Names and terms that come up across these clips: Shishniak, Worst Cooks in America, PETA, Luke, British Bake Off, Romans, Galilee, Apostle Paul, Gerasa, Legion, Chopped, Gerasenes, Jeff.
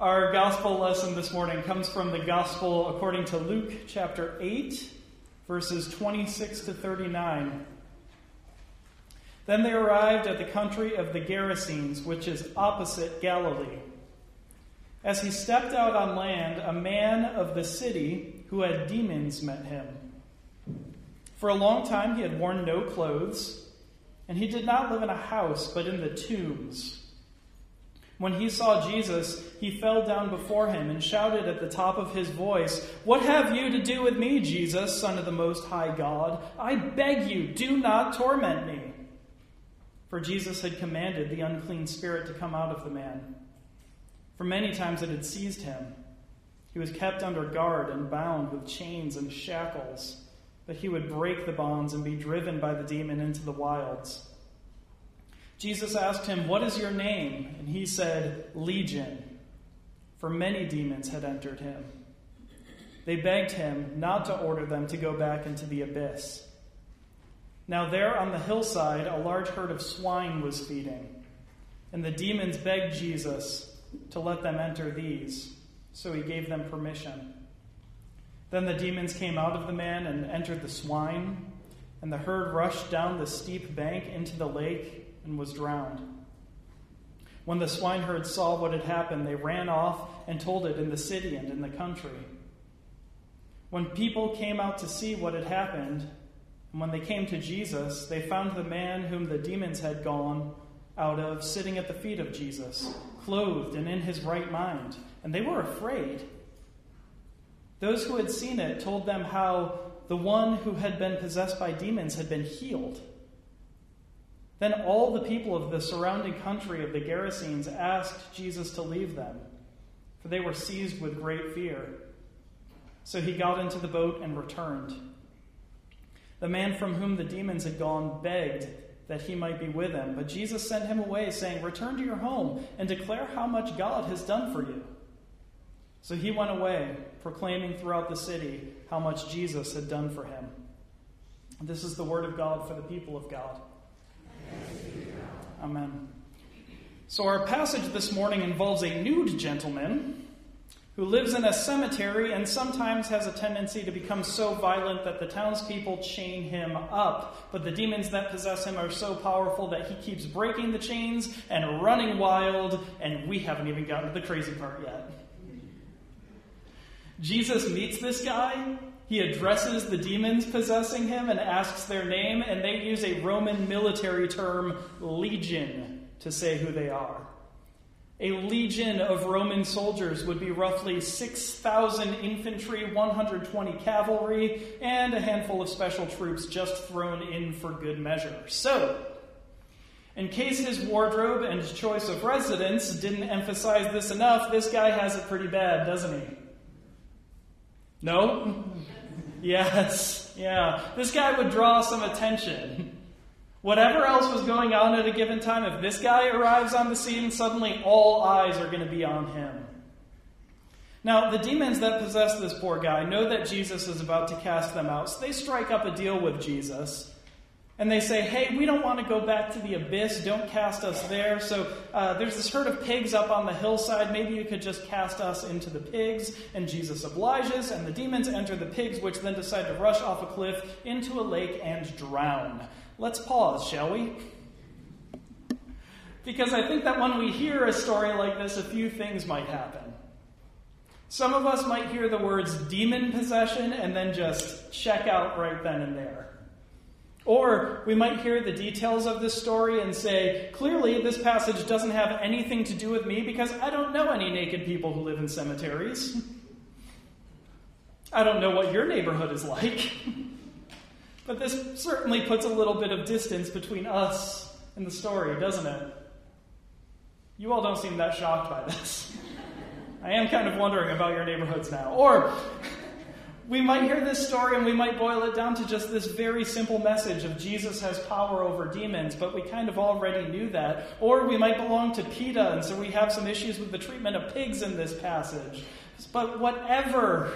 Our gospel lesson this morning comes from the gospel according to Luke chapter 8, verses 26 to 39. Then they arrived at the country of the Gerasenes, which is opposite Galilee. As he stepped out on land, a man of the city who had demons met him. For a long time he had worn no clothes, and he did not live in a house, but in the tombs. When he saw Jesus, he fell down before him and shouted at the top of his voice, "What have you to do with me, Jesus, Son of the Most High God? I beg you, do not torment me." For Jesus had commanded the unclean spirit to come out of the man. For many times it had seized him. He was kept under guard and bound with chains and shackles, but he would break the bonds and be driven by the demon into the wilds. Jesus asked him, "What is your name?" And he said, "Legion," for many demons had entered him. They begged him not to order them to go back into the abyss. Now there on the hillside, a large herd of swine was feeding, and the demons begged Jesus to let them enter these, so he gave them permission. Then the demons came out of the man and entered the swine, and the herd rushed down the steep bank into the lake and was drowned. When the swineherd saw what had happened, they ran off and told it in the city and in the country. When people came out to see what had happened, and when they came to Jesus, they found the man whom the demons had gone out of sitting at the feet of Jesus, clothed and in his right mind, and they were afraid. Those who had seen it told them how the one who had been possessed by demons had been healed. Then all the people of the surrounding country of the Gerasenes asked Jesus to leave them, for they were seized with great fear. So he got into the boat and returned. The man from whom the demons had gone begged that he might be with them, but Jesus sent him away, saying, "Return to your home and declare how much God has done for you." So he went away, proclaiming throughout the city how much Jesus had done for him. This is the word of God for the people of God. Amen. So our passage this morning involves a nude gentleman who lives in a cemetery and sometimes has a tendency to become so violent that the townspeople chain him up. But the demons that possess him are so powerful that he keeps breaking the chains and running wild, and we haven't even gotten to the crazy part yet. Jesus meets this guy. He addresses the demons possessing him and asks their name, and they use a Roman military term, legion, to say who they are. A legion of Roman soldiers would be roughly 6,000 infantry, 120 cavalry, and a handful of special troops just thrown in for good measure. So, in case his wardrobe and choice of residence didn't emphasize this enough, this guy has it pretty bad, doesn't he? No? Yes, yeah. This guy would draw some attention. Whatever else was going on at a given time, if this guy arrives on the scene, suddenly all eyes are going to be on him. Now, the demons that possess this poor guy know that Jesus is about to cast them out, so they strike up a deal with Jesus. And they say, "Hey, we don't want to go back to the abyss. Don't cast us there. So there's this herd of pigs up on the hillside. Maybe you could just cast us into the pigs." And Jesus obliges, and the demons enter the pigs, which then decide to rush off a cliff into a lake and drown. Let's pause, shall we? Because I think that when we hear a story like this, a few things might happen. Some of us might hear the words demon possession and then just check out right then and there. Or we might hear the details of this story and say, "Clearly this passage doesn't have anything to do with me because I don't know any naked people who live in cemeteries. I don't know what your neighborhood is like." But this certainly puts a little bit of distance between us and the story, doesn't it? You all don't seem that shocked by this. I am kind of wondering about your neighborhoods now. Or we might hear this story and we might boil it down to just this very simple message of Jesus has power over demons, but we kind of already knew that. Or we might belong to PETA, and so we have some issues with the treatment of pigs in this passage. But whenever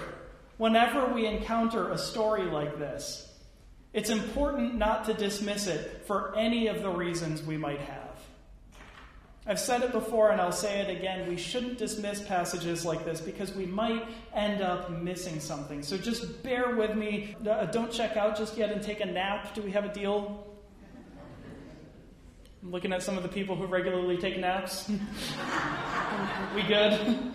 we encounter a story like this, it's important not to dismiss it for any of the reasons we might have. I've said it before and I'll say it again, we shouldn't dismiss passages like this because we might end up missing something. So just bear with me. Don't check out just yet and take a nap. Do we have a deal? I'm looking at some of the people who regularly take naps. We good?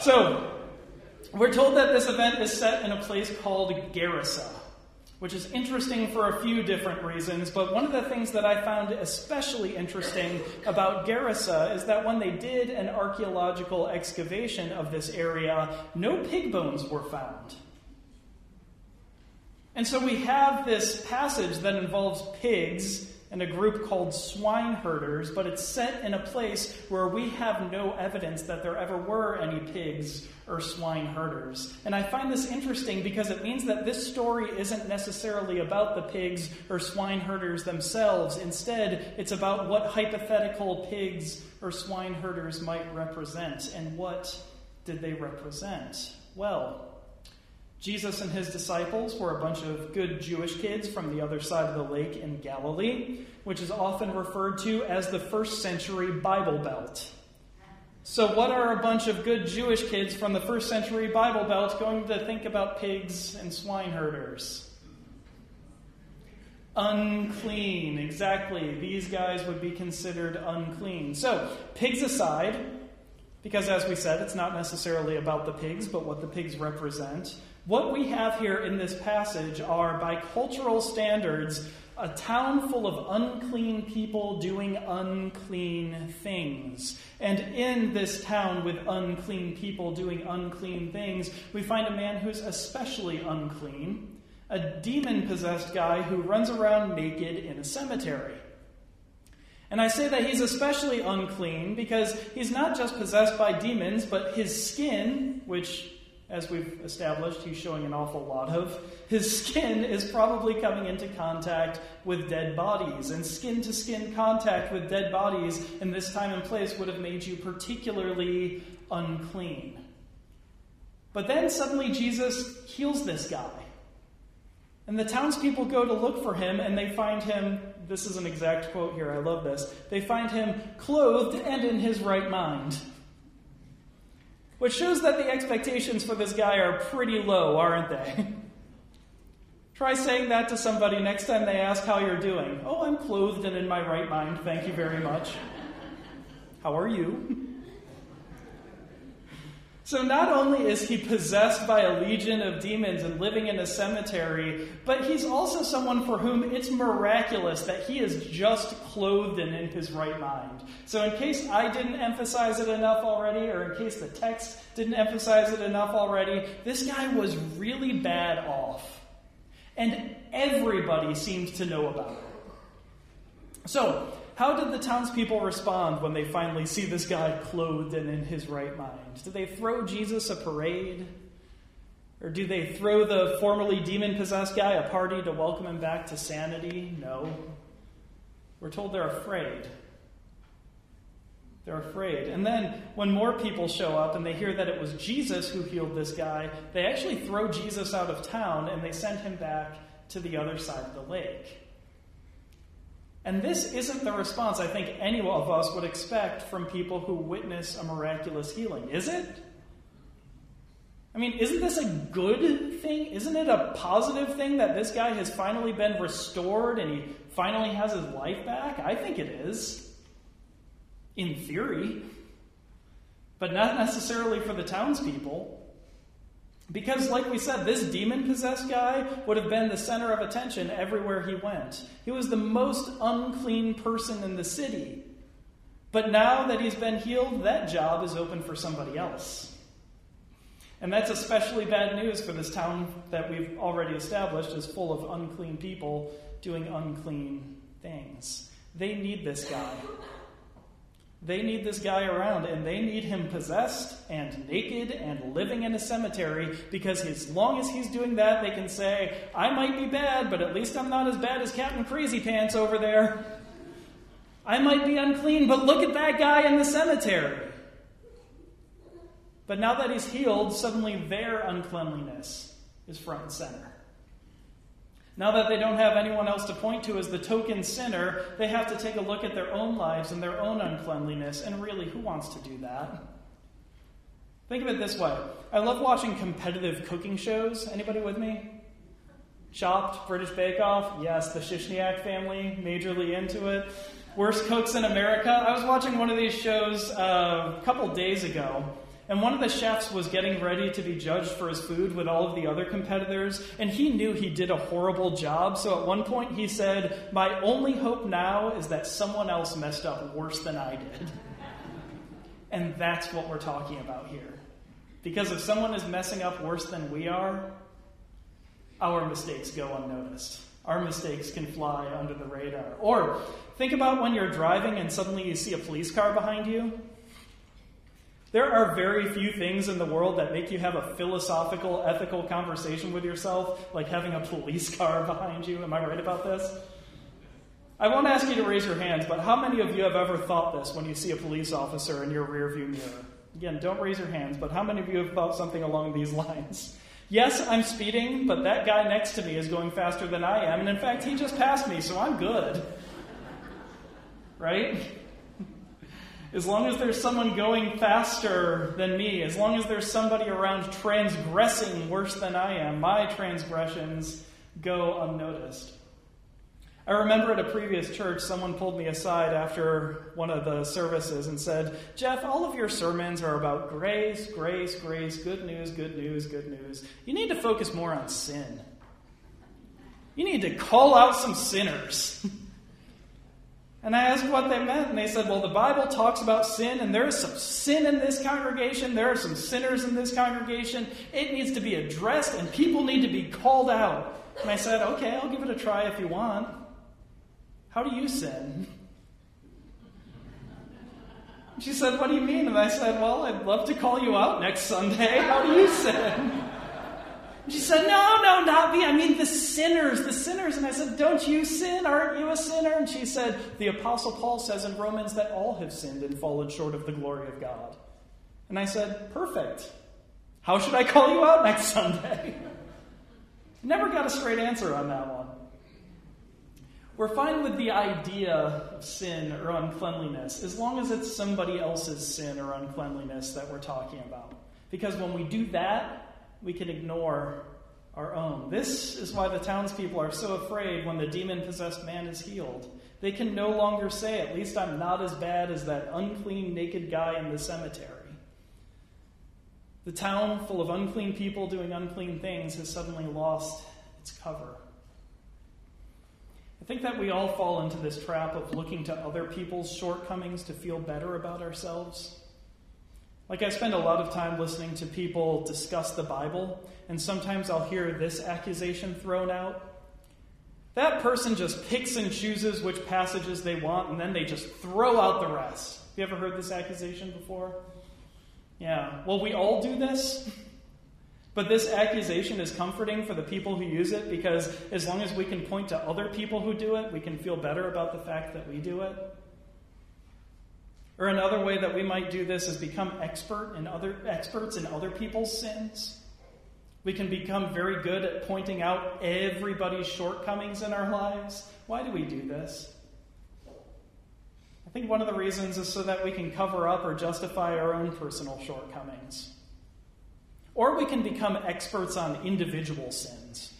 So, we're told that this event is set in a place called Gerasa, which is interesting for a few different reasons, but one of the things that I found especially interesting about Gerasa is that when they did an archaeological excavation of this area, no pig bones were found. And so we have this passage that involves pigs and a group called swine herders, but it's set in a place where we have no evidence that there ever were any pigs or swine herders. And I find this interesting because it means that this story isn't necessarily about the pigs or swine herders themselves. Instead, it's about what hypothetical pigs or swine herders might represent. And what did they represent? Well, Jesus and his disciples were a bunch of good Jewish kids from the other side of the lake in Galilee, which is often referred to as the first century Bible Belt. So what are a bunch of good Jewish kids from the first century Bible Belt going to think about pigs and swine herders? Unclean, exactly. These guys would be considered unclean. So, pigs aside, because as we said, it's not necessarily about the pigs, but what the pigs represent. What we have here in this passage are, by cultural standards, a town full of unclean people doing unclean things. And in this town with unclean people doing unclean things, we find a man who's especially unclean, a demon-possessed guy who runs around naked in a cemetery. And I say that he's especially unclean because he's not just possessed by demons, but his skin, which, as we've established, he's showing an awful lot of. His skin is probably coming into contact with dead bodies. And skin-to-skin contact with dead bodies in this time and place would have made you particularly unclean. But then suddenly Jesus heals this guy. And the townspeople go to look for him, and they find him, this is an exact quote here, I love this, they find him clothed and in his right mind. Which shows that the expectations for this guy are pretty low, aren't they? Try saying that to somebody next time they ask how you're doing. Oh, I'm clothed and in my right mind, thank you very much. How are you? So not only is he possessed by a legion of demons and living in a cemetery, but he's also someone for whom it's miraculous that he is just clothed and in his right mind. So in case I didn't emphasize it enough already, or in case the text didn't emphasize it enough already, this guy was really bad off. And everybody seems to know about it. So, how did the townspeople respond when they finally see this guy clothed and in his right mind? Do they throw Jesus a parade? Or do they throw the formerly demon-possessed guy a party to welcome him back to sanity? No. We're told they're afraid. They're afraid. And then when more people show up and they hear that it was Jesus who healed this guy, they actually throw Jesus out of town and they send him back to the other side of the lake. And this isn't the response I think any of us would expect from people who witness a miraculous healing, is it? I mean, isn't this a good thing? Isn't it a positive thing that this guy has finally been restored and he finally has his life back? I think it is, in theory, but not necessarily for the townspeople. Because, like we said, this demon-possessed guy would have been the center of attention everywhere he went. He was the most unclean person in the city. But now that he's been healed, that job is open for somebody else. And that's especially bad news for this town that we've already established is full of unclean people doing unclean things. They need this guy. They need this guy around, and they need him possessed and naked and living in a cemetery, because as long as he's doing that, they can say, I might be bad, but at least I'm not as bad as Captain Crazy Pants over there. I might be unclean, but look at that guy in the cemetery. But now that he's healed, suddenly their uncleanliness is front and center. Now that they don't have anyone else to point to as the token sinner, they have to take a look at their own lives and their own uncleanliness, and really, who wants to do that? Think of it this way. I love watching competitive cooking shows. Anybody with me? Chopped, British Bake Off, yes, the Shishniak family, majorly into it. Worst Cooks in America. I was watching one of these shows a couple days ago, and one of the chefs was getting ready to be judged for his food with all of the other competitors, and he knew he did a horrible job, so at one point he said, "My only hope now is that someone else messed up worse than I did." And that's what we're talking about here. Because if someone is messing up worse than we are, our mistakes go unnoticed. Our mistakes can fly under the radar. Or think about when you're driving and suddenly you see a police car behind you. There are very few things in the world that make you have a philosophical, ethical conversation with yourself, like having a police car behind you. Am I right about this? I won't ask you to raise your hands, but how many of you have ever thought this when you see a police officer in your rearview mirror? Again, don't raise your hands, but how many of you have thought something along these lines? Yes, I'm speeding, but that guy next to me is going faster than I am, and in fact, he just passed me, so I'm good. Right? As long as there's someone going faster than me, as long as there's somebody around transgressing worse than I am, my transgressions go unnoticed. I remember at a previous church, someone pulled me aside after one of the services and said, "Jeff, all of your sermons are about grace, grace, grace, good news, good news, good news. You need to focus more on sin. You need to call out some sinners." And I asked what they meant, and they said, "Well, the Bible talks about sin, and there is some sin in this congregation. There are some sinners in this congregation. It needs to be addressed, and people need to be called out." And I said, "Okay, I'll give it a try if you want. How do you sin?" She said, "What do you mean?" And I said, "Well, I'd love to call you out next Sunday. How do you sin?" She said, No, not me. I mean the sinners. And I said, "Don't you sin? Aren't you a sinner?" And she said, "The Apostle Paul says in Romans that all have sinned and fallen short of the glory of God." And I said, "Perfect. How should I call you out next Sunday?" Never got a straight answer on that one. We're fine with the idea of sin or uncleanliness, as long as it's somebody else's sin or uncleanliness that we're talking about. Because when we do that, we can ignore our own. This is why the townspeople are so afraid when the demon-possessed man is healed. They can no longer say, "At least I'm not as bad as that unclean, naked guy in the cemetery." The town full of unclean people doing unclean things has suddenly lost its cover. I think that we all fall into this trap of looking to other people's shortcomings to feel better about ourselves. Like, I spend a lot of time listening to people discuss the Bible, and sometimes I'll hear this accusation thrown out. "That person just picks and chooses which passages they want, and then they just throw out the rest." Have you ever heard this accusation before? Yeah. Well, we all do this. But this accusation is comforting for the people who use it, because as long as we can point to other people who do it, we can feel better about the fact that we do it. Or another way that we might do this is become experts in other people's sins. We can become very good at pointing out everybody's shortcomings in our lives. Why do we do this? I think one of the reasons is so that we can cover up or justify our own personal shortcomings. Or we can become experts on individual sins.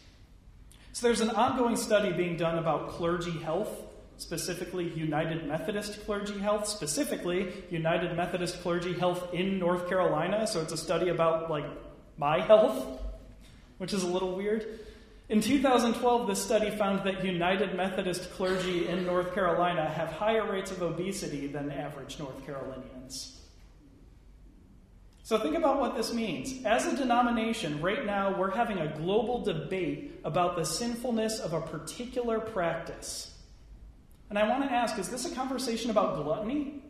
So there's an ongoing study being done about clergy health, specifically United Methodist clergy health, specifically United Methodist clergy health in North Carolina. So it's a study about, like, my health, which is a little weird. In 2012, this study found that United Methodist clergy in North Carolina have higher rates of obesity than average North Carolinians. So think about what this means. As a denomination, right now, we're having a global debate about the sinfulness of a particular practice. And I want to ask, is this a conversation about gluttony?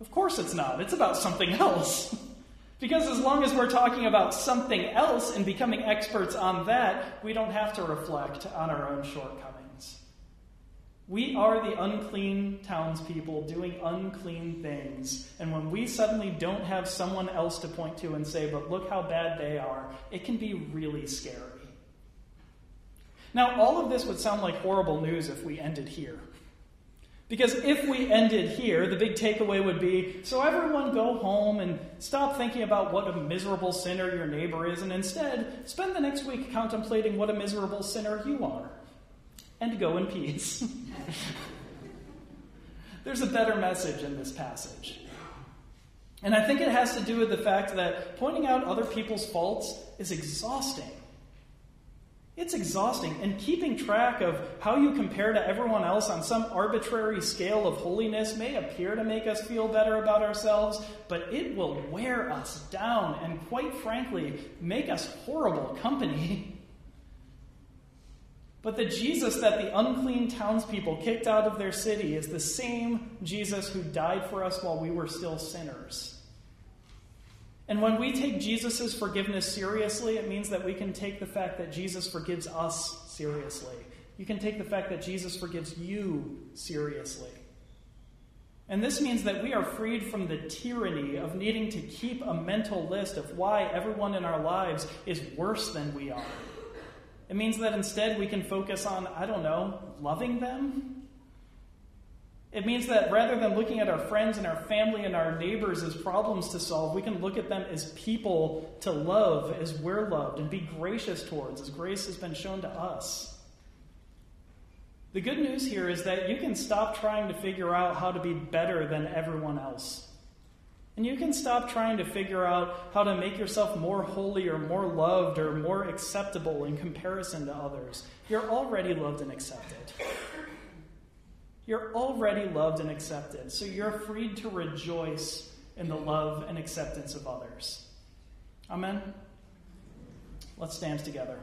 Of course it's not. It's about something else. Because as long as we're talking about something else and becoming experts on that, we don't have to reflect on our own shortcomings. We are the unclean townspeople doing unclean things. And when we suddenly don't have someone else to point to and say, "But look how bad they are," it can be really scary. Now, all of this would sound like horrible news if we ended here. Because if we ended here, the big takeaway would be, so everyone go home and stop thinking about what a miserable sinner your neighbor is, and instead spend the next week contemplating what a miserable sinner you are. And go in peace. There's a better message in this passage. And I think it has to do with the fact that pointing out other people's faults is exhausting. It's exhausting. And keeping track of how you compare to everyone else on some arbitrary scale of holiness may appear to make us feel better about ourselves, but it will wear us down and, quite frankly, make us horrible company. But the Jesus that the unclean townspeople kicked out of their city is the same Jesus who died for us while we were still sinners. And when we take Jesus' forgiveness seriously, it means that we can take the fact that Jesus forgives us seriously. You can take the fact that Jesus forgives you seriously. And this means that we are freed from the tyranny of needing to keep a mental list of why everyone in our lives is worse than we are. It means that instead we can focus on, I don't know, loving them? It means that rather than looking at our friends and our family and our neighbors as problems to solve, we can look at them as people to love as we're loved and be gracious towards as grace has been shown to us. The good news here is that you can stop trying to figure out how to be better than everyone else. And you can stop trying to figure out how to make yourself more holy or more loved or more acceptable in comparison to others. You're already loved and accepted. You're already loved and accepted, so you're freed to rejoice in the love and acceptance of others. Amen? Let's stand together.